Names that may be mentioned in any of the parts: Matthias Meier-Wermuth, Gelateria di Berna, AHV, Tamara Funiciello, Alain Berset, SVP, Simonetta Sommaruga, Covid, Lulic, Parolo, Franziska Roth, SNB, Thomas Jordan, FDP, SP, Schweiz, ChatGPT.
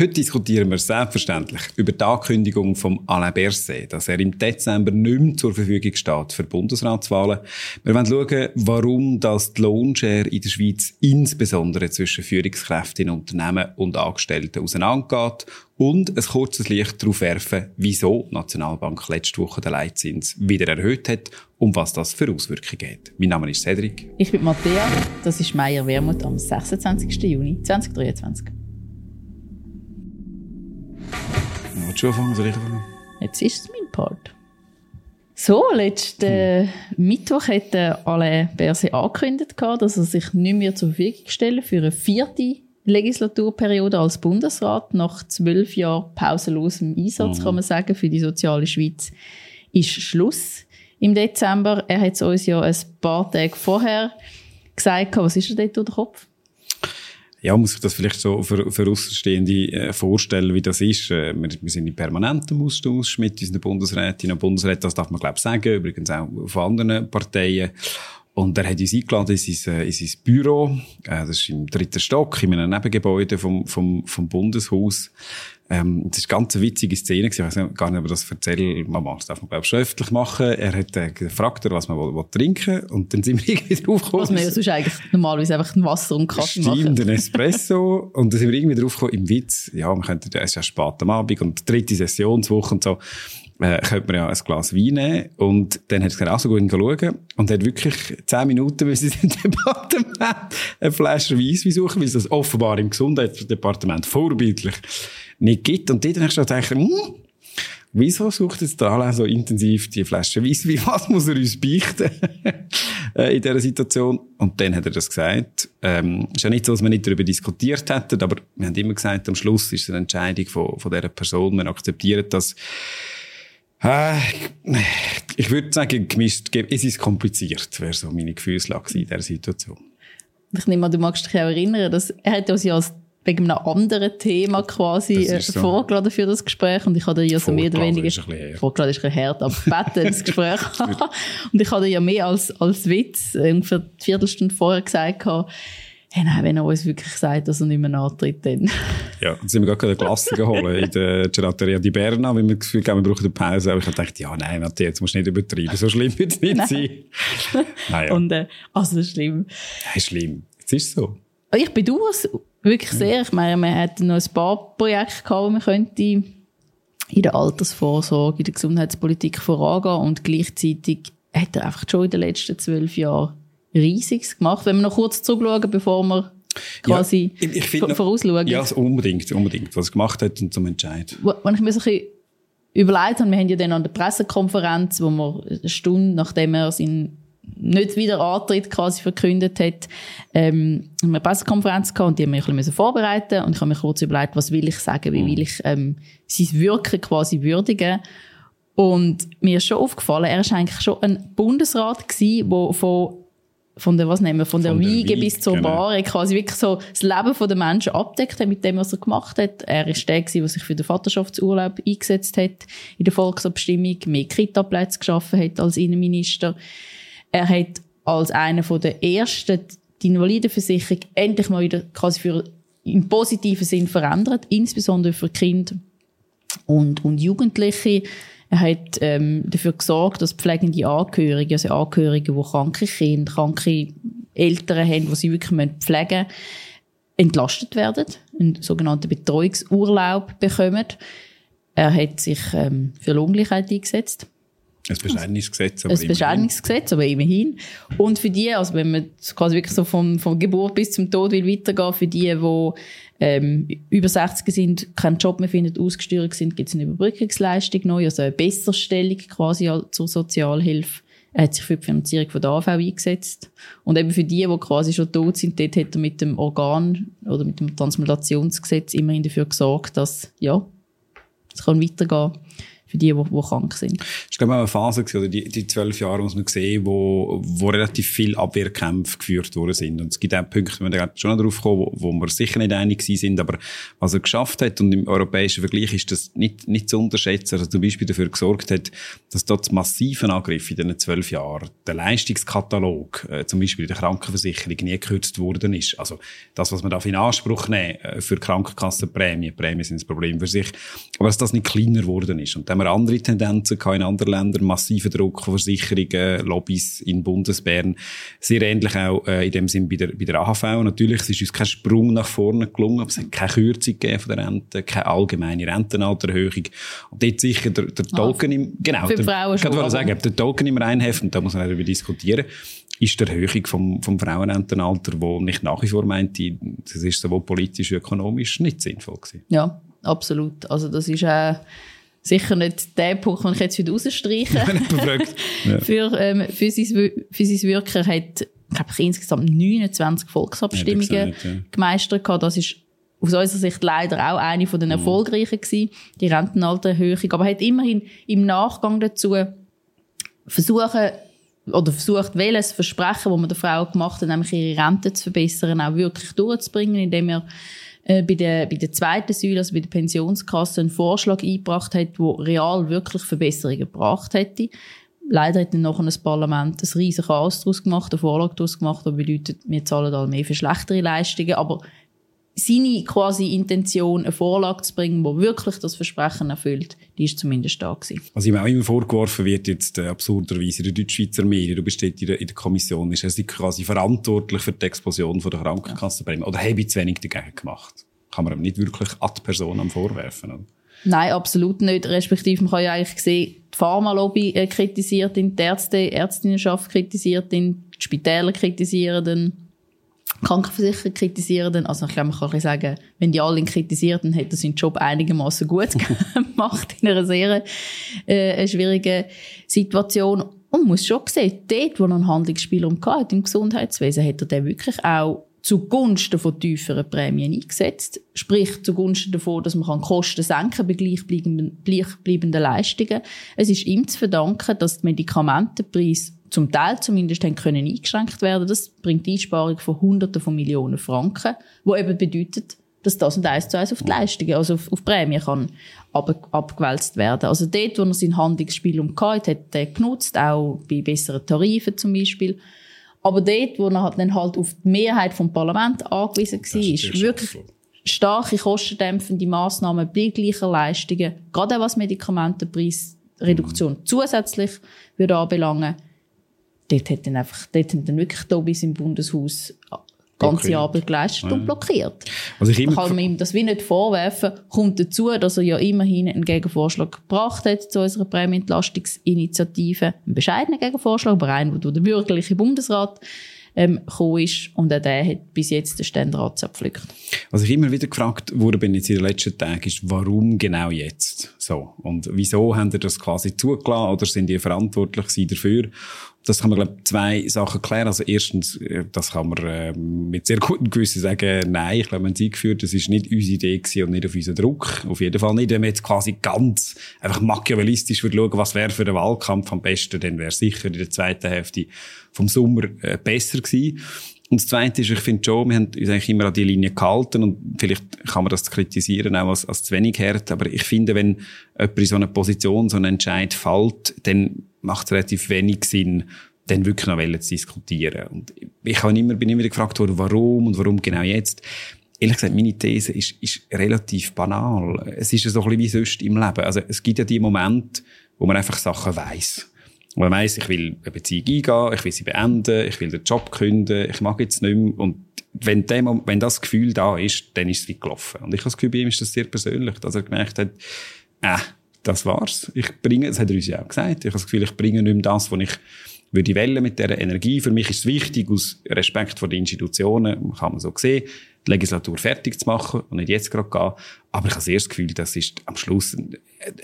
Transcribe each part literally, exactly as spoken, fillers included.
Heute diskutieren wir selbstverständlich über die Ankündigung von Alain Berset, dass er im Dezember nicht mehr zur Verfügung steht für Bundesratswahlen. Wir wollen schauen, warum das die Lohnschere in der Schweiz insbesondere zwischen Führungskräften in Unternehmen und Angestellten auseinandergeht und ein kurzes Licht darauf werfen, wieso die Nationalbank letzte Woche den Leitzins wieder erhöht hat und was das für Auswirkungen hat. Mein Name ist Cedric. Ich bin Matthias, das ist Meier-Wermuth am sechsundzwanzigsten Juni zweitausenddreiundzwanzig. Jetzt ist es mein Part. So, letzten hm. Mittwoch hat Alain Berset angekündigt, dass er sich nicht mehr zur Verfügung stellen für eine vierte Legislaturperiode als Bundesrat. Nach zwölf Jahren pausenlosem Einsatz, hm. kann man sagen, für die soziale Schweiz ist Schluss im Dezember. Er hat es uns ja ein paar Tage vorher gesagt. Was ist er dort durch den Kopf? Ja, muss ich das vielleicht so für, für Aussenstehende vorstellen, wie das ist. Wir, wir sind in permanentem Austausch mit unseren Bundesrätinnen und Bundesräten. Das darf man, glaube ich, sagen. Übrigens auch von anderen Parteien. Und er hat uns eingeladen in sein, in sein Büro. Das ist im dritten Stock, in einem Nebengebäude vom, vom, vom Bundeshaus. Ähm, das ist eine ganz witzige Szene. Ich weiß gar nicht, ob ich das erzähle. Mama, das darf man, glaube ich, schriftlich machen. Er hat äh, gefragt, was man will, will trinken will. Und dann sind wir irgendwie draufgekommen. Was man ja sonst eigentlich normalerweise einfach ein Wasser und Kaffee machen. Stimmt, ein Espresso. Und dann sind wir irgendwie draufgekommen, im Witz. Ja, man könnte, es ist ja spät am Abend und dritte Sessionswoche und so. Äh, könnte man ja ein Glas Wein nehmen. Und dann hat es auch so gut hingeschaut. Und hat wirklich zehn Minuten, weil sie im Departement ein Fläschchen Weisswein suchen, weil es das offenbar im Gesundheitsdepartement vorbildlich nicht gibt. Und dann hast du gedacht, hm, wieso sucht jetzt Alain so intensiv die Flasche Weisswein? Was muss er uns beichten in dieser Situation? Und dann hat er das gesagt. Ähm, ist ja nicht so, dass wir nicht darüber diskutiert hätten, aber wir haben immer gesagt, am Schluss ist es eine Entscheidung von, von dieser Person. Wir akzeptieren das. Äh, ich würde sagen, gemischt, es ist kompliziert, wäre so meine Gefühlslage in dieser Situation. Ich nehme an, du magst dich auch erinnern, dass er uns ja als wegen einem anderen Thema quasi äh, so vorgeladen für das Gespräch. Und ich hatte ja so mehr oder weniger... Vorgeladen ist ein bisschen hart, aber gebeten das Gespräch. Und ich hatte ja mehr als, als Witz ungefähr eine Viertelstunde vorher gesagt, hey, nein, wenn er uns wirklich sagt, dass er nicht mehr antritt, dann... Ja, dann sind wir gerade einen Klassiker holen in der Gelateria di Berna, weil wir das Gefühl haben, wir brauchen eine Pause. Aber ich dachte, ja, nein, Matthias, jetzt musst du nicht übertreiben. So schlimm wird es nicht sein. Naja. Und, äh, also schlimm. Ja, schlimm. Jetzt ist es so. Ich bedauere es wirklich sehr. Ich meine, wir hatten noch ein paar Projekte gehabt, die man könnte in der Altersvorsorge, in der Gesundheitspolitik vorangehen. Und gleichzeitig hat er einfach schon in den letzten zwölf Jahren Riesiges gemacht. Wenn wir noch kurz zurückschauen, bevor wir quasi ja, ich, ich v- vorausschauen. Ja, also unbedingt, unbedingt, was er gemacht hat und zum Entscheid. Wenn ich mir so ein bisschen überlegt habe, wir haben ja dann an der Pressekonferenz, wo wir eine Stunde, nachdem er seinen nicht wieder Antritt quasi verkündet hat, ähm, eine Pressekonferenz gehabt und die haben wir ein bisschen vorbereiten und ich habe mir kurz überlegt, was will ich sagen, wie will ich ähm, sein Wirken quasi würdigen. Und mir ist schon aufgefallen, er war eigentlich schon ein Bundesrat gewesen, der von, von der, was nehmen wir, von der, von der Wiege, Wiege bis zur genau. Bahre quasi wirklich so das Leben der Menschen abdeckt hat mit dem, was er gemacht hat. Er war der, der sich für den Vaterschaftsurlaub eingesetzt hat in der Volksabstimmung, mehr Kita-Plätze geschaffen hat als Innenminister. Er hat als einer der ersten die Invalidenversicherung endlich mal wieder quasi für, im positiven Sinn verändert, insbesondere für Kinder und, und Jugendliche. Er hat ähm, dafür gesorgt, dass pflegende Angehörige, also Angehörige, die kranke Kinder, kranke Eltern haben, die sie wirklich pflegen müssen, entlastet werden, einen sogenannten Betreuungsurlaub bekommen. Er hat sich ähm, für Lohngleichheit eingesetzt. Ein Bescheinigungsgesetz, aber, aber immerhin. Und für die, also wenn man quasi wirklich so von, von Geburt bis zum Tod will weitergehen, für die, die ähm, über sechzig sind, keinen Job mehr finden, ausgesteuert sind, gibt es eine Überbrückungsleistung neu, also eine Besserstellung quasi zur Sozialhilfe. Er hat sich für die Finanzierung von der A V eingesetzt. Und eben für die, die quasi schon tot sind, dort hat er mit dem Organ- oder mit dem Transplantationsgesetz immerhin dafür gesorgt, dass, ja, es kann weitergehen. für die, die, die krank sind. Es war eine Phase, oder die, die zwölf Jahre, muss man sehen, wo, wo relativ viele Abwehrkämpfe geführt worden sind. Und es gibt auch Punkte, wo wir schon darauf kommen, wo, wo wir sicher nicht einig sind, aber was er geschafft hat, und im europäischen Vergleich ist das nicht, nicht zu unterschätzen, dass er zum Beispiel dafür gesorgt hat, dass dort massiven Angriff in diesen zwölf Jahren, der Leistungskatalog, äh, zum Beispiel der Krankenversicherung, nie gekürzt worden ist. Also das, was man darf in Anspruch nehmen äh, für Krankenkassenprämien, Prämien sind das Problem für sich, aber dass das nicht kleiner geworden ist. Und da haben wir andere Tendenzen in anderen Ländern, massiven Druck von Versicherungen, Lobbys in Bundesbern, sehr ähnlich auch äh, in dem Sinn bei der, bei der A H V. Natürlich, es ist uns kein Sprung nach vorne gelungen, aber es hat keine Kürzung gegeben von der Rente, keine allgemeine Rentenalterhöhung. Und dort sicher der, der Token im... Genau, für der, Frauen schon. Ich wollte sagen, der Token im Reinheften, da muss man darüber diskutieren, ist die Erhöhung vom, vom Frauenrentenalter, die mich nach wie vor meinte, das ist sowohl politisch wie ökonomisch nicht sinnvoll gewesen. Ja, absolut. Also das ist auch... Äh sicher nicht der Punkt, den ich jetzt heute rausstreiche. Ja. für, ähm, für, sein, für sein Wirken hat, glaube ich, insgesamt neunundzwanzig Volksabstimmungen ja, das ja. gemeistert. Das ist aus unserer Sicht leider auch eine von den erfolgreichen gewesen, die Rentenalterhöhung. Aber hat immerhin im Nachgang dazu versuchen, oder versucht, welches Versprechen, das man der Frau gemacht hat, nämlich ihre Rente zu verbessern, auch wirklich durchzubringen, indem er Bei der, bei der zweiten Säule, also bei der Pensionskasse, einen Vorschlag eingebracht hat, der real wirklich Verbesserungen gebracht hätte. Leider hat dann nachher das Parlament ein riesen Chaos daraus gemacht, eine Vorlage daraus gemacht, das bedeutet, wir zahlen all mehr für schlechtere Leistungen. Aber seine quasi Intention, eine Vorlage zu bringen, die wirklich das Versprechen erfüllt, die ist zumindest da gewesen. Was ihm auch immer vorgeworfen wird, jetzt äh, absurderweise der Deutschschweizer Medien, du bist dort in der, in der Kommission, ist er also quasi verantwortlich für die Explosion von der Krankenkassenprämie. Oder habe ich zu wenig dagegen gemacht? Kann man ihm nicht wirklich ad personam vorwerfen, oder? Nein, absolut nicht. Respektive, man kann ja eigentlich sehen, die Pharmalobby äh, kritisiert ihn, die Ärzte, Ärztinnenschaft kritisiert ihn, die Spitäler kritisieren ihn. Krankenversicherer kritisieren dann, also ich glaube, man kann sagen, wenn die alle ihn kritisieren, dann hat er seinen Job einigermaßen gut gemacht in einer sehr äh, schwierigen Situation. Und man muss schon sehen, dort, wo er einen Handlungsspielraum hatte im Gesundheitswesen, hat er den wirklich auch zugunsten von tieferen Prämien eingesetzt. Sprich, zugunsten davon, dass man Kosten senken kann bei gleichbleibenden, gleichbleibenden Leistungen. Es ist ihm zu verdanken, dass die Medikamentenpreise zum Teil zumindest haben können eingeschränkt werden. Das bringt die Einsparung von Hunderten von Millionen Franken, was eben bedeutet, dass das und eins zu eins auf die Leistungen, also auf, auf Prämien kann ab, abgewälzt werden. Also dort, wo er sein Handlungsspielraum hatte, hat er genutzt, auch bei besseren Tarifen zum Beispiel. Aber dort, wo er dann halt auf die Mehrheit vom Parlament angewiesen war, ist wirklich so starke kostendämpfende Massnahmen bei gleichen Leistungen, gerade auch was Medikamentenpreisreduktion mhm. zusätzlich würde anbelangen. Dort hat dann einfach, dort haben dann wirklich Tobis im Bundeshaus ganze Arbeit geleistet ja. und blockiert. Also ich da kann man ihm das wie nicht vorwerfen. Kommt dazu, dass er ja immerhin einen Gegenvorschlag gebracht hat zu unserer Prämienentlastungsinitiative. Einen bescheidenen Gegenvorschlag, aber einen, der durch den bürgerlichen Bundesrat ähm, gekommen ist. Und auch der hat bis jetzt den Ständerat zerpflückt. Was ich immer wieder gefragt wurde, bin jetzt in den letzten Tagen, ist, warum genau jetzt? So. Und wieso haben ihr das quasi zugelassen oder sind ihr verantwortlich dafür? Das kann man, glaube ich, zwei Sachen klären. Also erstens, das kann man äh, mit sehr gutem Gewissen sagen, nein, ich glaube, wir haben es eingeführt, das war nicht unsere Idee gewesen und nicht auf unseren Druck. Auf jeden Fall nicht, wenn man jetzt quasi ganz einfach machiavellistisch würde schauen, was wäre für den Wahlkampf am besten, dann wäre sicher in der zweiten Hälfte vom Sommer äh, besser gewesen. Und das Zweite ist, ich finde schon, wir haben uns eigentlich immer an die Linie gehalten und vielleicht kann man das kritisieren, auch als, als zu wenig hart, aber ich finde, wenn jemand in so eine Position, so einen Entscheid fällt, dann macht es relativ wenig Sinn, dann wirklich noch wollen zu diskutieren. Und ich habe immer, bin immer gefragt worden, warum und warum genau jetzt. Ehrlich gesagt, meine These ist, ist relativ banal. Es ist so ein bisschen wie sonst im Leben. Also es gibt ja die Momente, wo man einfach Sachen weiss. Und man weiss, ich will eine Beziehung eingehen, ich will sie beenden, ich will den Job künden, ich mag jetzt nicht mehr. Und wenn, dem, wenn das Gefühl da ist, dann ist es wie gelaufen. Und ich habe das Gefühl, bei ihm ist das sehr persönlich, dass er gemerkt hat, äh, das war's. Ich bringe, das hat er uns ja auch gesagt, ich habe das Gefühl, ich bringe nicht mehr das, was ich Weil die Welle mit dieser Energie, für mich ist es wichtig, aus Respekt vor den Institutionen, kann man so sehen, die Legislatur fertig zu machen und nicht jetzt gerade gehen. Aber ich habe sehr das Gefühl, das ist am Schluss ein,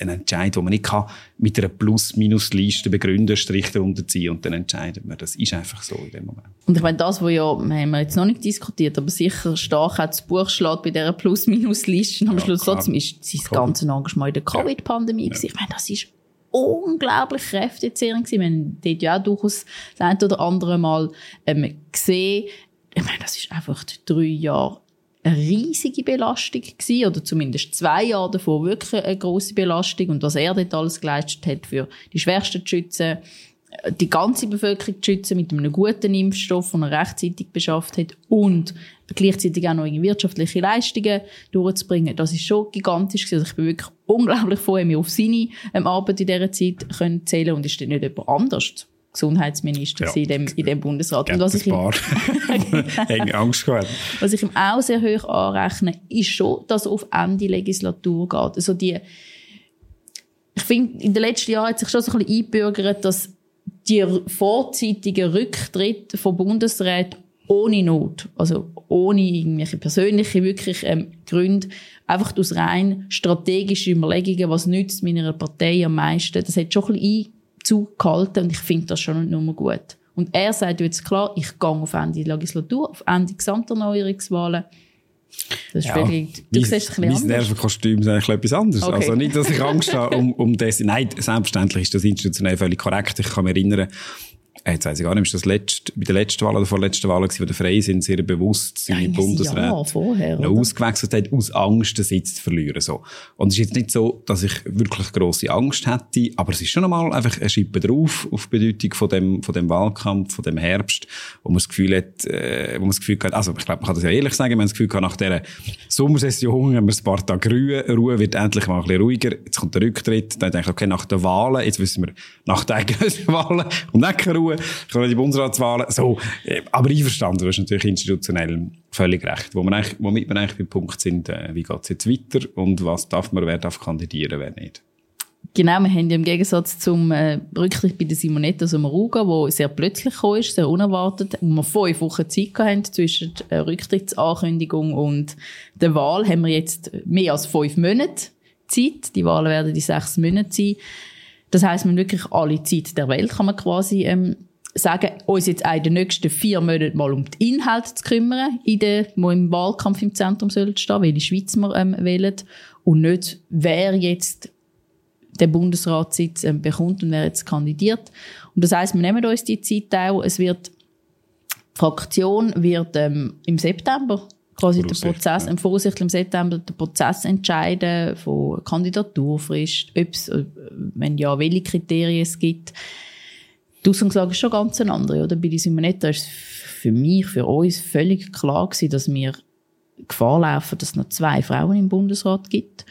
ein Entscheid, den man nicht kann, mit einer Plus-Minus-Liste begründen, Strich darunter ziehen und dann entscheidet man. Das ist einfach so in dem Moment. Und ich meine, das, was ja, haben wir jetzt noch nicht diskutiert, aber sicher stark hat das Buch schlägt bei dieser Plus-Minus-Liste. Am ja, Schluss trotzdem ist sein ganzes Engagement in der Covid-Pandemie. Ja. Ich meine, das ist unglaublich kräftezehrend gewesen. Wir haben dort ja auch durchaus das ein oder andere Mal ähm, gesehen. Ich meine, das ist einfach drei Jahre eine riesige Belastung gewesen, oder zumindest zwei Jahre davor wirklich eine grosse Belastung. Und was er dort alles geleistet hat, für die Schwächsten zu schützen, die ganze Bevölkerung zu schützen mit einem guten Impfstoff, den er rechtzeitig beschafft hat und gleichzeitig auch noch wirtschaftliche Leistungen durchzubringen. Das ist schon gigantisch gewesen. Also ich bin wirklich unglaublich froh, dass wir auf seine Arbeit in dieser Zeit können zählen können und ist dann nicht jemand anders Gesundheitsminister ja, in, dem, in dem Bundesrat. Und was ich, ihm, Angst was ich ihm auch sehr hoch anrechne, ist schon, dass er auf Ende Legislatur geht. Also die, ich finde, in den letzten Jahren hat sich schon so ein bisschen eingebürgert, dass die vorzeitigen Rücktritte von Bundesräten ohne Not, also ohne irgendwelche persönlichen wirklich, ähm, Gründe, einfach aus rein strategischen Überlegungen, was nützt meiner Partei am meisten, das hat schon ein bisschen zugehalten und ich finde das schon nicht nur gut. Und er sagt jetzt klar, ich gehe auf Ende der Legislatur, auf Ende Gesamterneuerungswahlen. Das ist ja, wirklich, du mein, siehst es ein bisschen anders. Mein Nervenkostüm ist eigentlich etwas anderes. Okay. Also nicht, dass ich Angst habe um, um das. Nein, selbstverständlich ist das institutionell völlig korrekt. Ich kann mich erinnern, jetzt weiss ich gar nicht, ist das letzte, bei der letzten Wahl oder vorletzten Wahl gewesen, wo der Freisinn sehr bewusst seine Bundesräte vorher, noch ausgewechselt hat, aus Angst, den Sitz zu verlieren. So. Und es ist jetzt nicht so, dass ich wirklich grosse Angst hätte, aber es ist schon einmal einfach eine Schippe drauf auf die Bedeutung von dem, von dem Wahlkampf, von dem Herbst, wo man das Gefühl hat, äh, wo man das Gefühl hat, also ich glaube, man kann das ja ehrlich sagen, wir haben das Gefühl gehabt, nach dieser Sommersession haben wir ein paar Tage Ruhe, Ruhe wird endlich mal ein bisschen ruhiger, jetzt kommt der Rücktritt, dann denke ich, okay, nach den Wahlen, jetzt wissen wir, nach den eigenen Wahlen kommt auch keine Ruhe, ich habe die Bundesratswahlen, so. Aber einverstanden, du hast natürlich institutionell völlig recht, wo man eigentlich, womit wir eigentlich beim Punkt sind, wie geht es jetzt weiter und was darf man, wer darf kandidieren, wer nicht. Genau, wir haben ja im Gegensatz zum äh, Rücktritt bei der Simonetta Sommaruga, der sehr plötzlich kam, sehr unerwartet, wo wir fünf Wochen Zeit hatten zwischen der Rücktrittsankündigung und der Wahl, haben wir jetzt mehr als fünf Monate Zeit, die Wahlen werden in sechs Monaten sein. Das heisst, wir haben wirklich alle Zeit der Welt, kann man quasi ähm, sagen, uns jetzt auch in den nächsten vier Monaten mal um die Inhalte zu kümmern, in der, wo im Wahlkampf im Zentrum sollte stehen, welche Schweiz wir ähm, wählen und nicht, wer jetzt den Bundesratssitz ähm, bekommt und wer jetzt kandidiert. Und das heisst, wir nehmen uns die Zeit auch. Es wird, die Fraktion wird ähm, im September quasi den Prozess, im voraussichtlich im September den Prozess entscheiden von Kandidaturfrist, ob's, wenn ja, welche Kriterien es gibt. Die Ausgangslage ist schon ganz eine andere, oder? Bei der Simonetta war es für mich, für uns völlig klar gewesen, dass wir Gefahr laufen, dass es noch zwei Frauen im Bundesrat gibt.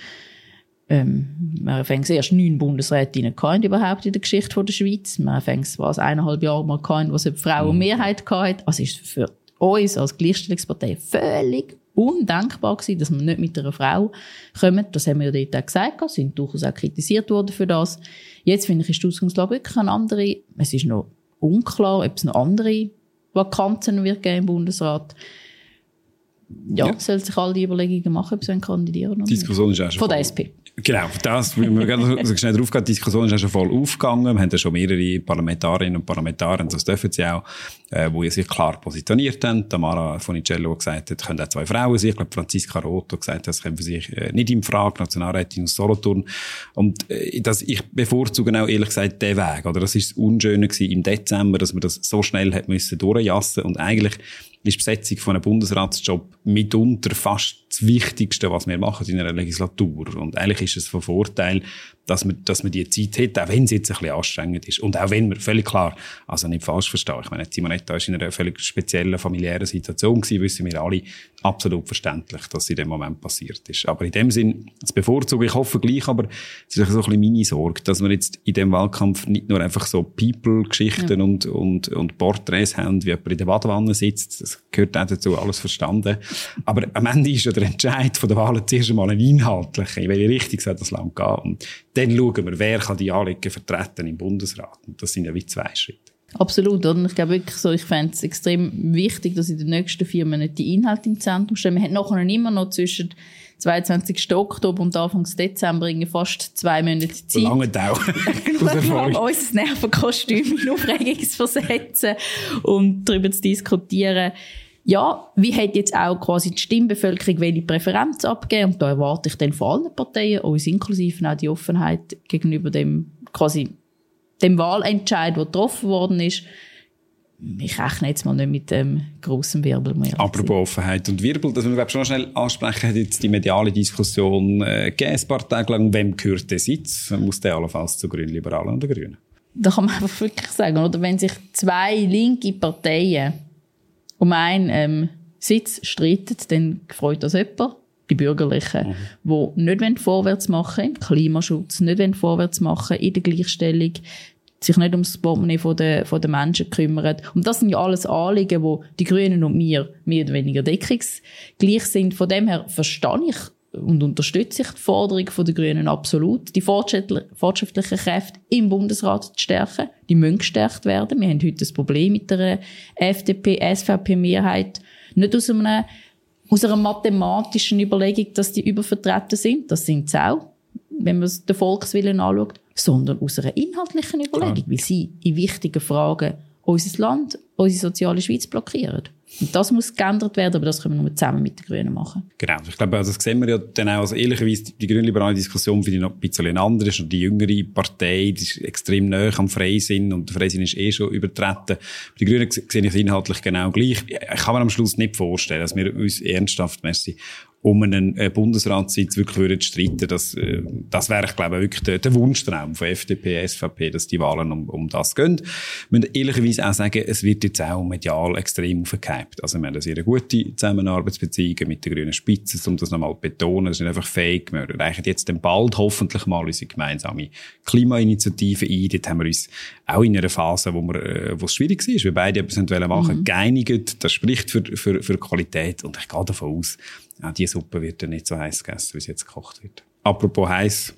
Ähm, wir haben erst neun Bundesrätinnen gehabt, überhaupt in der Geschichte von der Schweiz. Wir haben was eineinhalb Jahre mal gehabt, wo es eine Frauenmehrheit gehabt. Also ist für uns als Gleichstellungspartei völlig undenkbar gewesen, dass wir nicht mit einer Frau kommen. Das haben wir ja dort auch gesagt, wir sind durchaus auch kritisiert worden für das. Jetzt finde ich, ist die Ausgangslage wirklich eine andere. Es ist noch unklar, ob es noch andere Vakanzen wird geben im Bundesrat. Ja, ja. Sollen sich alle die Überlegungen machen, ob sie kandidieren oder die Diskussion nicht. Ist auch schon von der S P. Genau, das, wenn wir so schnell drauf gehen, die Diskussion ist auch schon voll aufgegangen. Wir haben ja schon mehrere Parlamentarierinnen und Parlamentarier, das dürfen sie auch, äh, die sich klar positioniert haben. Tamara Funiciello hat gesagt, es können auch zwei Frauen sein. Ich glaube, Franziska Roth hat gesagt, das können für sich äh, nicht in Frage, Nationalrätin aus Solothurn. Und äh, das, ich bevorzuge auch ehrlich gesagt den Weg. Oder das ist das Unschöne gewesen im Dezember, dass man das so schnell hat müssen durchjassen und eigentlich ist die Besetzung von einem Bundesratsjob mitunter fast das Wichtigste, was wir machen in einer Legislatur. Und eigentlich ist es von Vorteil, dass man, dass man die Zeit hat, auch wenn es jetzt ein bisschen anstrengend ist. Und auch wenn wir, völlig klar, also nicht falsch verstehen. Ich meine, Simonetta war in einer völlig speziellen, familiären Situation gewesen, wissen wir alle, absolut verständlich, dass in dem Moment passiert ist. Aber in dem Sinn, das bevorzuge ich hoffe gleich, aber es ist so ein bisschen meine Sorge, dass wir jetzt in dem Wahlkampf nicht nur einfach so People-Geschichten ja. und, und, und Porträts haben, wie jemand in der Badewanne sitzt. Das gehört auch dazu, alles verstanden. Aber am Ende ist ja der Entscheid von der Wahl zuerst einmal ein inhaltlicher. In welche Richtung soll das Land gehen? Und dann schauen wir, wer kann die Anliegen vertreten im Bundesrat. Und das sind ja wie zwei Schritte. Absolut, oder? Ich glaube wirklich so, ich fände es extrem wichtig, dass in den nächsten vier Monaten die Inhalte im Zentrum stehen. Wir haben nachher immer noch zwischen zweiundzwanzigsten Oktober und Anfang Dezember fast zwei Monate Zeit. So lange dauert. Unser Nervenkostüm in Aufregung zu versetzen und darüber zu diskutieren. Ja, wie hat jetzt auch quasi die Stimmbevölkerung welche Präferenz abgegeben? Und da erwarte ich dann von allen Parteien, uns inklusive auch die Offenheit gegenüber dem quasi dem Wahlentscheid, der getroffen worden ist. Ich rechne jetzt mal nicht mit dem grossen Wirbel mehr. Apropos Offenheit und Wirbel, das müssen wir schon schnell ansprechen, hat jetzt die mediale Diskussion äh, gegeben, ein paar Tage lang, wem gehört der Sitz? Muss der allenfalls zu Grünliberalen oder Grünen? Da kann man einfach wirklich sagen, oder wenn sich zwei linke Parteien um einen ähm, Sitz streiten, dann freut das jemand. Die Bürgerlichen, mhm. die nicht vorwärts machen wollen, im Klimaschutz, nicht vorwärts machen in der Gleichstellung, sich nicht ums Portemonnaie von den, von den Menschen kümmern. Und das sind ja alles Anliegen, wo die Grünen und wir mehr oder weniger deckungsgleich sind. Von dem her verstehe ich und unterstütze ich die Forderung der Grünen absolut, die fortschrittlichen Kräfte im Bundesrat zu stärken. Die müssen gestärkt werden. Wir haben heute ein Problem mit der F D P S V P Mehrheit. Nicht aus einem Aus einer mathematischen Überlegung, dass die übervertreten sind, das sind sie auch, wenn man den Volkswillen anschaut, sondern aus einer inhaltlichen Überlegung, ja. weil sie in wichtigen Fragen unser Land, unsere soziale Schweiz blockieren. Und das muss geändert werden, aber das können wir nur zusammen mit den Grünen machen. Genau, ich glaube, das sehen wir ja dann auch, also ehrlicherweise, die grünliberale Diskussion finde ich noch ein bisschen anders ist. Und die jüngere Partei, die ist extrem nah am Freisinn und der Freisinn ist eh schon übertreten. Die Grünen sehe ich inhaltlich genau gleich. Ich kann mir am Schluss nicht vorstellen, dass wir uns ernsthaft, merci, um einen äh, Bundesratssitz wirklich würden streiten. Das, äh, das wäre, ich glaube, wirklich der, der Wunschtraum von F D P, S V P, dass die Wahlen um, um das gehen. Wir müssen ehrlicherweise auch sagen, es wird jetzt auch medial extrem aufgehypt. Also wir haben sehr gute Zusammenarbeitsbeziehungen mit der grünen Spitze, um das nochmal zu betonen. Das ist nicht einfach fake. Wir reichen jetzt dann bald hoffentlich mal unsere gemeinsame Klimainitiative ein. Dort haben wir uns auch in einer Phase, wo, wir, wo es schwierig war, weil beide etwas machen wollten, mhm. geeinigt. Das spricht für, für, für Qualität. Und ich gehe davon aus, auch diese Suppe wird dann nicht so heiß gegessen, wie sie jetzt gekocht wird. Apropos heiß,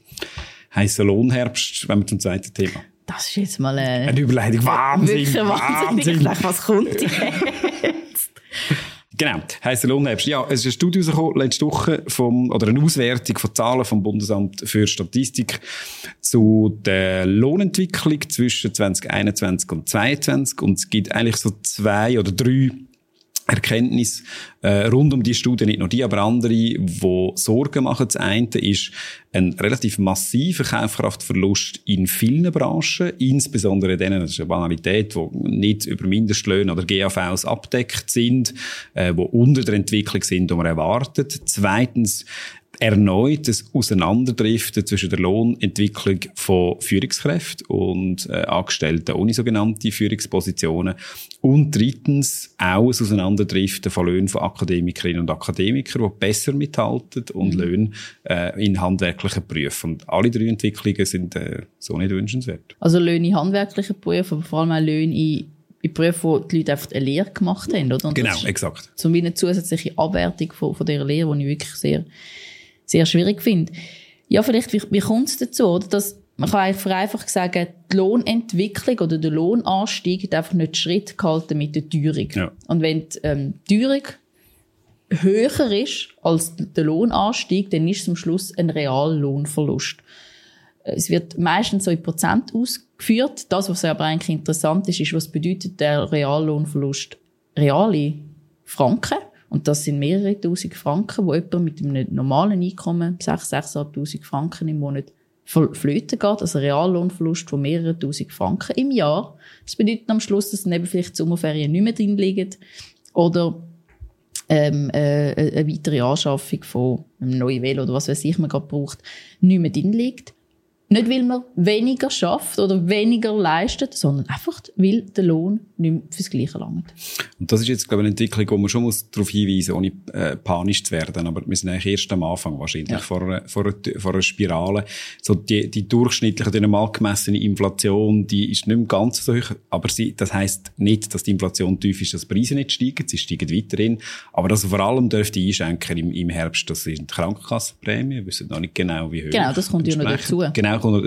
heißer Lohnherbst, wenn wir zum zweiten Thema. Das ist jetzt mal eine, eine Überleitung. Wahnsinn, Wahnsinn. Wahnsinn. Was kommt jetzt? Genau, heißer Lohnherbst. Ja, es ist eine Studie rausgekommen, letzte Woche, vom, oder eine Auswertung von Zahlen vom Bundesamt für Statistik zu der Lohnentwicklung zwischen zwanzig einundzwanzig und zwanzig zweiundzwanzig. Und es gibt eigentlich so zwei oder drei Erkenntnis äh, rund um die Studie, nicht nur die, aber andere, die Sorgen machen. Das eine ist ein relativ massiver Kaufkraftverlust in vielen Branchen, insbesondere in denen, das ist eine Banalität, die nicht über Mindestlöhne oder G A Vs abdeckt sind, äh, die unter der Entwicklung sind, die man erwartet. Zweitens, erneut das Auseinanderdriften zwischen der Lohnentwicklung von Führungskräften und äh, Angestellten ohne sogenannte Führungspositionen. Und drittens auch ein Auseinanderdriften von Löhnen von Akademikerinnen und Akademikern, die besser mithalten und Löhne äh, in handwerklichen Berufen. Und alle drei Entwicklungen sind äh, so nicht wünschenswert. Also Löhne in handwerklichen Berufen, aber vor allem auch Löhne in in Berufen, wo die Leute einfach eine Lehre gemacht haben. Oder? Und genau, exakt. So wie eine zusätzliche Abwertung von, von dieser Lehre, die ich wirklich sehr... sehr schwierig finde. Ja, vielleicht, wie, wie kommt es dazu, oder? Dass, man kann eigentlich vereinfacht sagen, die Lohnentwicklung oder der Lohnanstieg hat einfach nicht Schritt gehalten mit der Teuerung. Ja. Und wenn die ähm, Teuerung höher ist als der Lohnanstieg, dann ist es am Schluss ein Reallohnverlust. Es wird meistens so in Prozent ausgeführt. Das, was aber eigentlich interessant ist, ist, was bedeutet der Reallohnverlust? Reale Franken. Und das sind mehrere tausend Franken, die jemand mit einem normalen Einkommen, sechstausend, sechstausendfünfhundert Franken im Monat, flöten geht. Also ein Reallohnverlust von mehreren tausend Franken im Jahr. Das bedeutet am Schluss, dass neben vielleicht Sommerferien nicht mehr drin liegen oder ähm, äh, eine weitere Anschaffung von einem neuen Velo oder was weiß ich, man gerade braucht, nicht mehr drin liegt. Nicht, weil man weniger schafft oder weniger leistet, sondern einfach, weil der Lohn nicht mehr fürs Gleiche langt. Und das ist jetzt, glaube ich, eine Entwicklung, wo man schon muss darauf hinweisen muss, ohne äh, panisch zu werden. Aber wir sind eigentlich erst am Anfang wahrscheinlich ja. vor, einer, vor, einer, vor einer Spirale. So die, die durchschnittliche, die normal gemessene Inflation, die ist nicht mehr ganz so hoch. Aber sie, das heisst nicht, dass die Inflation tief ist, dass die Preise nicht steigen. Sie steigen weiterhin. Aber das vor allem dürfte einschenken im, im Herbst, das ist die Krankenkassenprämie. Wir wissen noch nicht genau, wie hoch. Genau, das kommt ja noch dazu. Genau,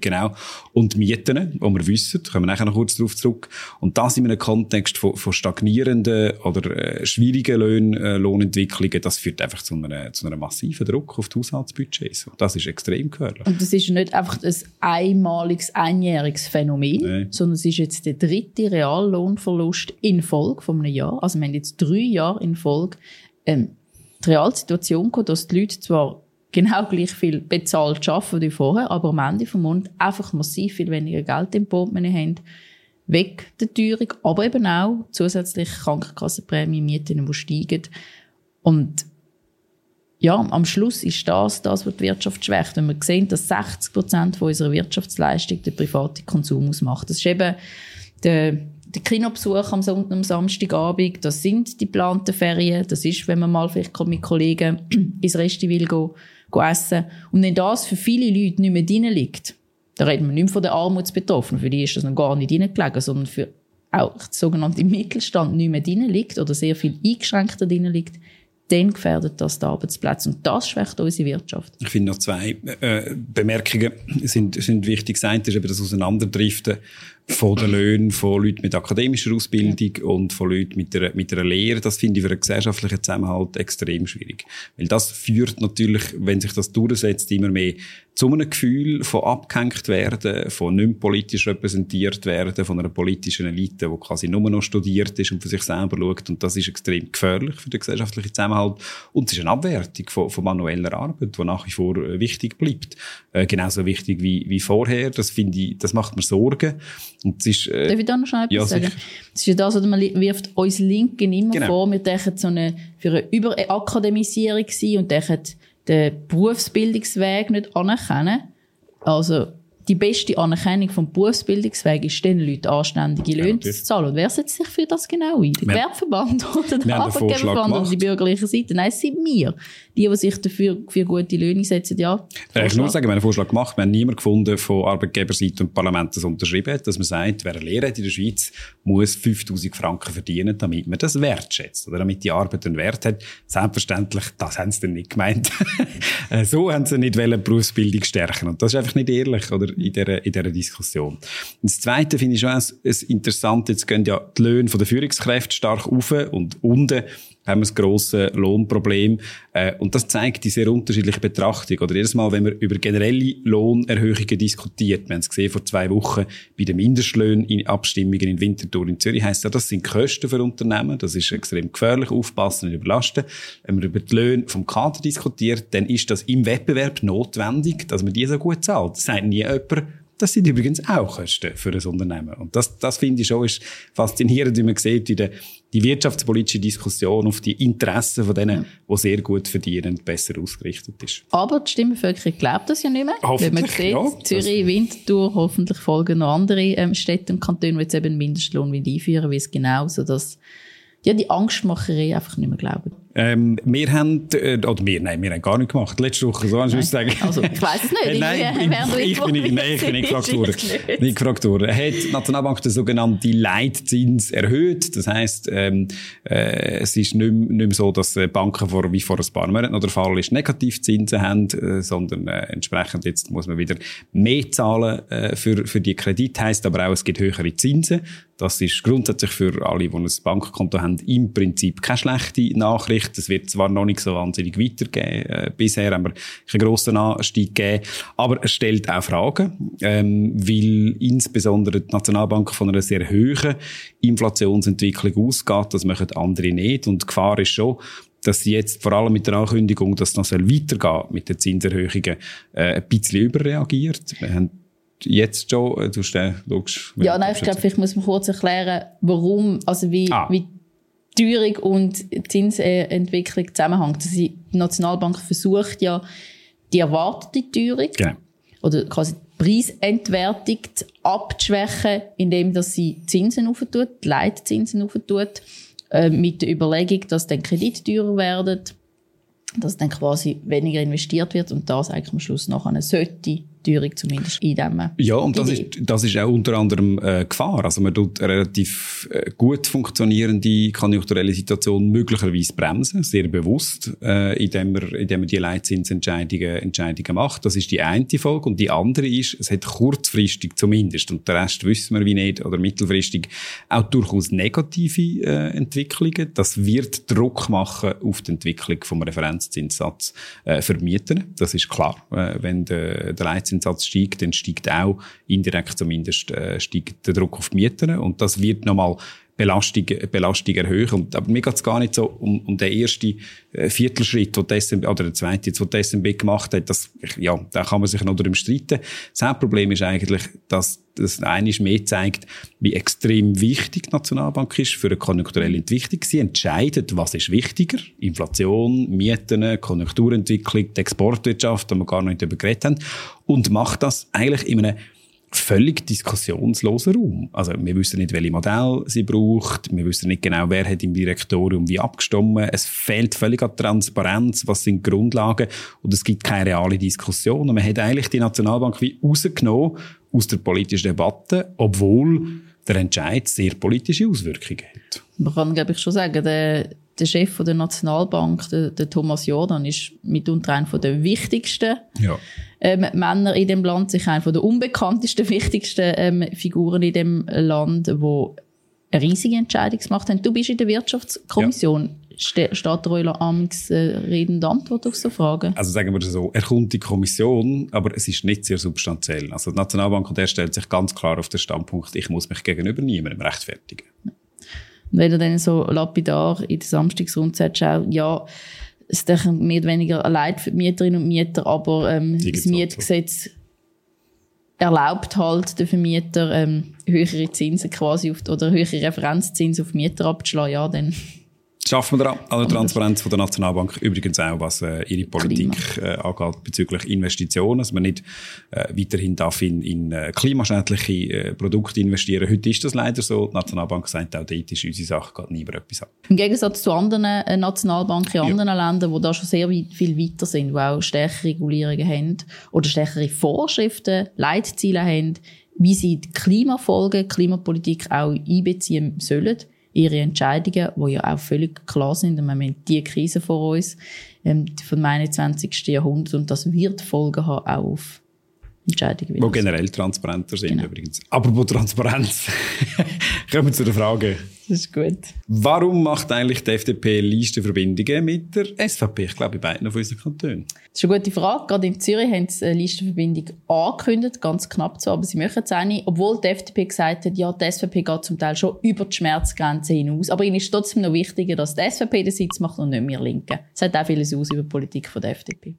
genau. Und Mieten, die wir wissen, da kommen wir nachher noch kurz darauf zurück. Und das in einem Kontext von, von stagnierenden oder äh, schwierigen Löhn, äh, Lohnentwicklungen, das führt einfach zu einem, zu einem massiven Druck auf die Haushaltsbudgets. Und das ist extrem gefährlich. Und das ist nicht einfach ein einmaliges, einjähriges Phänomen, nee. sondern es ist jetzt der dritte Reallohnverlust in Folge von einem Jahr. Also wir haben jetzt drei Jahre in Folge ähm, die Realsituation gehabt, dass die Leute zwar genau gleich viel bezahlt arbeiten wie vorher, aber am Ende des Monats einfach massiv viel weniger Geld im Portemonnaie haben, weg der Teuerung, aber eben auch zusätzlich Krankenkassenprämie, Mieten, die steigen. Und ja, am Schluss ist das, das, was die Wirtschaft schwächt. Wenn wir sehen, dass sechzig Prozent von unserer Wirtschaftsleistung der private Konsum ausmacht. Das ist eben der, der Kinobesuch am Sonntag, am Samstagabend, das sind die geplanten Ferien, das ist, wenn man mal vielleicht mit Kollegen ins Resti will gehen, gehen essen. Und wenn das für viele Leute nicht mehr drin liegt, da reden wir nicht mehr von den Armutsbetroffenen, für die ist das noch gar nicht hineingelegen, sondern für auch den sogenannten Mittelstand nicht mehr drin liegt oder sehr viel eingeschränkter drin liegt, dann gefährdet das den Arbeitsplatz. Und das schwächt unsere Wirtschaft. Ich finde, noch zwei äh, Bemerkungen sind, sind wichtig. Das eine ist eben das Auseinanderdriften von den Löhnen von Leuten mit akademischer Ausbildung ja. und von Leuten mit einer, mit einer Lehre. Das finde ich für einen gesellschaftlichen Zusammenhalt extrem schwierig. Weil das führt natürlich, wenn sich das durchsetzt, immer mehr zu einem Gefühl von abgehängt werden, von nicht politisch repräsentiert werden, von einer politischen Elite, die quasi nur noch studiert ist und für sich selber schaut. Und das ist extrem gefährlich für den gesellschaftlichen Zusammenhalt. Und es ist eine Abwertung von, von manueller Arbeit, die nach wie vor wichtig bleibt. Äh, genauso wichtig wie, wie vorher. Das finde ich, das macht mir Sorgen. Und es ist, äh, darf ich da noch schnell etwas ja, sagen? Das ist ja das, was man wirft uns Linken immer genau. vor. Wir denken so eine, für eine Überakademisierung sein und denken, den Berufsbildungsweg nicht anerkennen. Also die beste Anerkennung vom Berufsbildungsweg ist, den Leuten anständige Löhne ja, zu zahlen. Und wer setzt sich für das genau ein? Der Gewerbeverband oder der Arbeitgeberverband oder die bürgerliche Seite? Nein, es sind wir. Die, die sich dafür für gute Löhne setzen, ja. Äh, ich kann nur sagen, wir haben einen Vorschlag gemacht. Wir haben niemanden gefunden von Arbeitgeberseite und Parlament, das unterschrieben hat, dass man sagt, wer eine Lehre hat in der Schweiz, muss fünftausend Franken verdienen, damit man das wertschätzt oder damit die Arbeit einen Wert hat. Selbstverständlich, das haben sie dann nicht gemeint. So haben sie nicht wollen, Berufsbildung stärken. Und das ist einfach nicht ehrlich, oder? In dieser, in dieser Diskussion. Und das Zweite finde ich schon es, es interessant, jetzt gehen ja die Löhne von der Führungskräfte stark rauf und unten haben wir ein grosses Lohnproblem. Äh, und das zeigt die sehr unterschiedliche Betrachtung. Oder jedes Mal, wenn man über generelle Lohnerhöhungen diskutiert, wir haben es gesehen vor zwei Wochen bei den Mindestlöhnen in Abstimmungen in Winterthur in Zürich, heisst ja, das sind Kosten für Unternehmen, das ist extrem gefährlich, aufpassen und überlasten. Wenn man über die Löhne vom Kader diskutiert, dann ist das im Wettbewerb notwendig, dass man die so gut zahlt. Das sagt nie jemand, das sind übrigens auch Kosten für ein Unternehmen. Und das, das finde ich schon ist faszinierend, wie man sieht, wie die, die wirtschaftspolitische Diskussion auf die Interessen von denen, ja. die sehr gut verdienen, besser ausgerichtet ist. Aber die Stimmbevölkerung glaubt das ja nicht mehr. Hoffentlich, wenn man sieht, ja, Zürich, Winterthur, hoffentlich folgen noch andere ähm, Städte und Kantone, die jetzt eben einen Mindestlohn einführen, weil es genau so, dass ja, die Angstmacherei einfach nicht mehr glauben. Ähm, wir haben, äh, oder wir, nein, wir haben gar nichts gemacht. Letzte Woche, so kann ich es sagen. Also, ich weiss es nicht. äh, nein, ich, ich, ich, bin ich, nein, ich bin nicht gefragt worden. Nicht gefragt worden. Hat die Nationalbank den sogenannten Leitzins erhöht? Das heisst, ähm, äh, es ist nicht, nicht mehr so, dass Banken vor, wie vor ein paar Monaten noch der Fall ist, Negativzinsen haben, äh, sondern äh, entsprechend jetzt muss man wieder mehr zahlen äh, für, für die Kredite. Heisst aber auch, es gibt höhere Zinsen. Das ist grundsätzlich für alle, die ein Bankkonto haben, im Prinzip keine schlechte Nachricht. Das wird zwar noch nicht so wahnsinnig weitergehen. Äh, bisher haben wir keinen grossen Anstieg gegeben. Aber es stellt auch Fragen, ähm, weil insbesondere die Nationalbank von einer sehr hohen Inflationsentwicklung ausgeht. Das machen andere nicht. Und die Gefahr ist schon, dass sie jetzt vor allem mit der Ankündigung, dass es noch weitergehen soll, mit den Zinserhöhungen, äh, ein bisschen überreagiert. Wir haben jetzt schon, äh, du schaust... Ja, nein, ich glaube, vielleicht muss man kurz erklären, warum, also wie... Ah. wie Teuerung und Zinsentwicklung zusammenhängt. Also die Nationalbank versucht ja die erwartete Teuerung, genau. oder quasi preisentwertigt abzuschwächen, indem dass sie Zinsen auftut, die Leitzinsen auftut, äh, mit der Überlegung, dass dann Kredite teurer werden, dass dann quasi weniger investiert wird und das eigentlich am Schluss nachher eine sollte Teuerung zumindest eindämmen. Ja, und das ist, das ist auch unter anderem äh, Gefahr. Also man tut eine relativ äh, gut funktionierende konjunkturelle Situation möglicherweise bremsen, sehr bewusst, äh, indem man, indem man die Leitzinsentscheidungen Entscheidungen macht. Das ist die eine Folge. Und die andere ist, es hat kurzfristig zumindest, und den Rest wissen wir wie nicht, oder mittelfristig, auch durchaus negative äh, Entwicklungen. Das wird Druck machen auf die Entwicklung vom Referenzzinssatz äh, für Mieter. Das ist klar. Äh, wenn der, der Leitzins Zinssatz steigt, dann steigt auch indirekt zumindest äh, steigt der Druck auf die Mieter. Und das wird nochmal Belastung, Belastung erhöhen. Und, aber mir geht es gar nicht so um, um den ersten äh, Viertelschritt, wo die S N B, oder den zweiten, den die S N B gemacht hat. Das, ja, da kann man sich noch darüber streiten. Das Hauptproblem ist eigentlich, dass das einiges mehr zeigt, wie extrem wichtig die Nationalbank ist für eine konjunkturelle Entwicklung. Sie entscheidet, was ist wichtiger. Inflation, Mieten, Konjunkturentwicklung, die Exportwirtschaft, da wir gar noch nicht darüber geredet haben. Und macht das eigentlich in einem völlig diskussionsloser Raum. Also, wir wissen nicht, welche Modelle sie braucht. Wir wissen nicht genau, wer hat im Direktorium wie abgestimmt. Es fehlt völlig an Transparenz. Was sind die Grundlagen? Und es gibt keine reale Diskussion. Und man hat eigentlich die Nationalbank wie rausgenommen aus der politischen Debatte, obwohl der Entscheid sehr politische Auswirkungen hat. Man kann, glaube ich, schon sagen, der, der Chef der Nationalbank, der, der Thomas Jordan, ist mitunter einer der wichtigsten ja. ähm, Männer in dem Land, sicher einer der unbekanntesten, wichtigsten ähm, Figuren in dem Land, wo eine riesige Entscheidung gemacht haben. Du bist in der Wirtschaftskommission. Ja. Steht der Euler Amix äh, redend Antwort auf so Fragen? Also sagen wir so, er kommt die Kommission, aber es ist nicht sehr substanziell. Also die Nationalbank, der stellt sich ganz klar auf den Standpunkt, ich muss mich gegenüber niemandem rechtfertigen. Und wenn er dann so lapidar in der Samstagsrunde sagt, ja, es ist mehr oder weniger leid für die Mieterinnen und Mieter, aber ähm, das Mietgesetz so erlaubt halt den Vermieter ähm, höhere Zinsen quasi auf, oder höhere Referenzzinsen auf Mieter abzuschlagen, ja, dann schaffen wir daran, an der Transparenz von der Nationalbank, übrigens auch, was äh, ihre Politik äh, angeht bezüglich Investitionen, dass man nicht äh, weiterhin darf in, in äh, klimaschädliche äh, Produkte investieren. Heute ist das leider so. Die Nationalbank sagt auch, dort ist unsere Sache, geht niemand etwas an. Im Gegensatz zu anderen äh, Nationalbanken in anderen ja. Ländern, die da schon sehr weit, viel weiter sind, die auch stärkere Regulierungen haben oder stärkere Vorschriften, Leitziele haben, wie sie die Klimafolgen, Klimapolitik auch einbeziehen sollen, ihre Entscheidungen, die ja auch völlig klar sind. Und wir haben diese Krise vor uns ähm, vom einundzwanzigsten Jahrhundert und das wird Folgen haben auch auf Entscheidungen. Die generell transparenter sind genau. Übrigens. Apropos Transparenz, kommen wir zu der Frage. Das ist gut. Warum macht eigentlich die F D P Listenverbindungen mit der S V P? Ich glaube, in beiden von unseren Kantonen. Das ist eine gute Frage. Gerade in Zürich haben sie eine Listenverbindung angekündigt, ganz knapp so, aber sie möchten es auch nicht. Obwohl die F D P gesagt hat, ja, die S V P geht zum Teil schon über die Schmerzgrenze hinaus. Aber ihnen ist trotzdem noch wichtiger, dass die S V P den Sitz macht und nicht mehr Linke. Es hat auch vieles aus über die Politik von der F D P.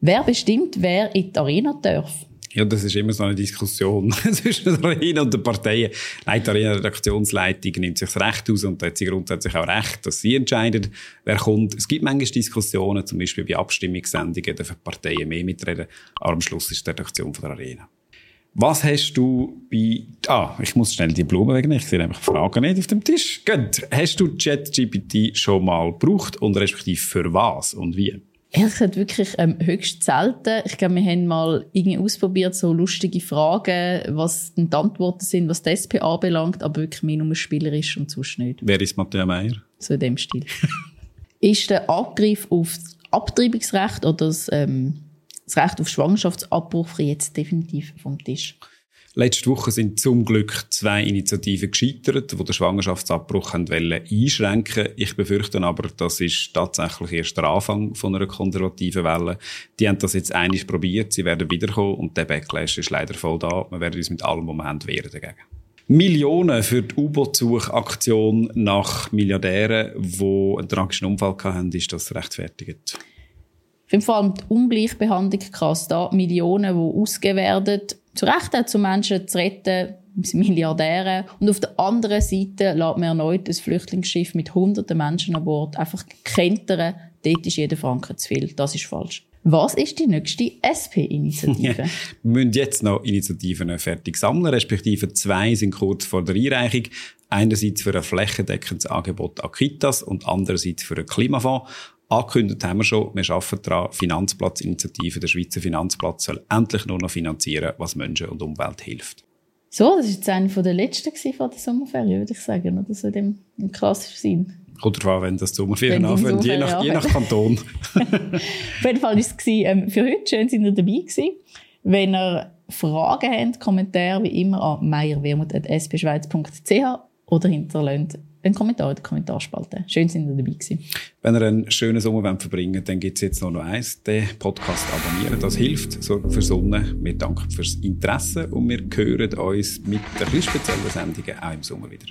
Wer bestimmt, wer in die Arena darf? Ja, das ist immer so eine Diskussion zwischen der Arena und den Parteien. Nein, die Arena-Redaktionsleitung nimmt sich das Recht aus und da hat sie grundsätzlich auch Recht, dass sie entscheidet, wer kommt. Es gibt manchmal Diskussionen, zum Beispiel bei Abstimmungssendungen, dürfen Parteien mehr mitreden, aber am Schluss ist die Redaktion von der Arena. Was hast du bei... Ah, ich muss schnell die Blumen wegnehmen, ich sehe nämlich Fragen nicht auf dem Tisch. Gut, hast du ChatGPT schon mal gebraucht und respektive für was und wie? Ehrlich gesagt, wirklich ähm, höchst selten. Ich glaube, wir haben mal irgendwie ausprobiert, so lustige Fragen, was die Antworten sind, was die S P anbelangt, aber wirklich mehr nur spielerisch und sonst nicht. Wer ist Matthias Meier? So in dem Stil. Ist der Angriff auf das Abtreibungsrecht oder das, ähm, das Recht auf Schwangerschaftsabbruch jetzt definitiv vom Tisch? Letzte Woche sind zum Glück zwei Initiativen gescheitert, die den Schwangerschaftsabbruch einschränken wollten. Ich befürchte aber, das ist tatsächlich erst der Anfang von einer konservativen Welle. Die haben das jetzt einmal probiert, sie werden wiederkommen und der Backlash ist leider voll da. Wir werden uns mit allem, was wir haben, wehren dagegen. Millionen für die U-Boot-Suchaktion nach Milliardären, die einen tragischen Unfall hatten, ist das rechtfertigt? Vor allem die Ungleichbehandlung krass da. Millionen, die ausgegeben werden, zu Recht auch zu Menschen zu retten, Milliardäre. Und auf der anderen Seite lässt man erneut ein Flüchtlingsschiff mit hunderten Menschen an Bord einfach kentern. Dort ist jeder Franken zu viel. Das ist falsch. Was ist die nächste S P-Initiative? Ja, wir müssen jetzt noch Initiativen fertig sammeln, respektive zwei sind kurz vor der Einreichung. Einerseits für ein flächendeckendes Angebot an Kitas und andererseits für einen Klimafonds. Angekündigt haben wir schon, wir arbeiten daran, Finanzplatzinitiative, der Schweizer Finanzplatz soll endlich nur noch finanzieren, was Menschen und Umwelt hilft. So, das war jetzt einer der letzten von der Sommerferien, würde ich sagen, oder so dem klassischen Sinn. Kommt drauf an, wenn das die Sommerferien anfangen, je nach, je nach Kanton. Auf jeden Fall war es ähm, für heute. Schön, dass ihr dabei gewesen. Wenn ihr Fragen habt, Kommentare wie immer an meierwermuth punkt s b schweiz punkt c h oder hinterlasst einen Kommentar in der Kommentarspalte. Schön, dass ihr dabei gewesen. Wenn ihr einen schönen Sommer verbringen wollt, dann gibt es jetzt noch eins, den Podcast abonnieren. Das hilft für Sonne. Wir danken fürs Interesse und wir hören uns mit der speziellen Sendung auch im Sommer wieder.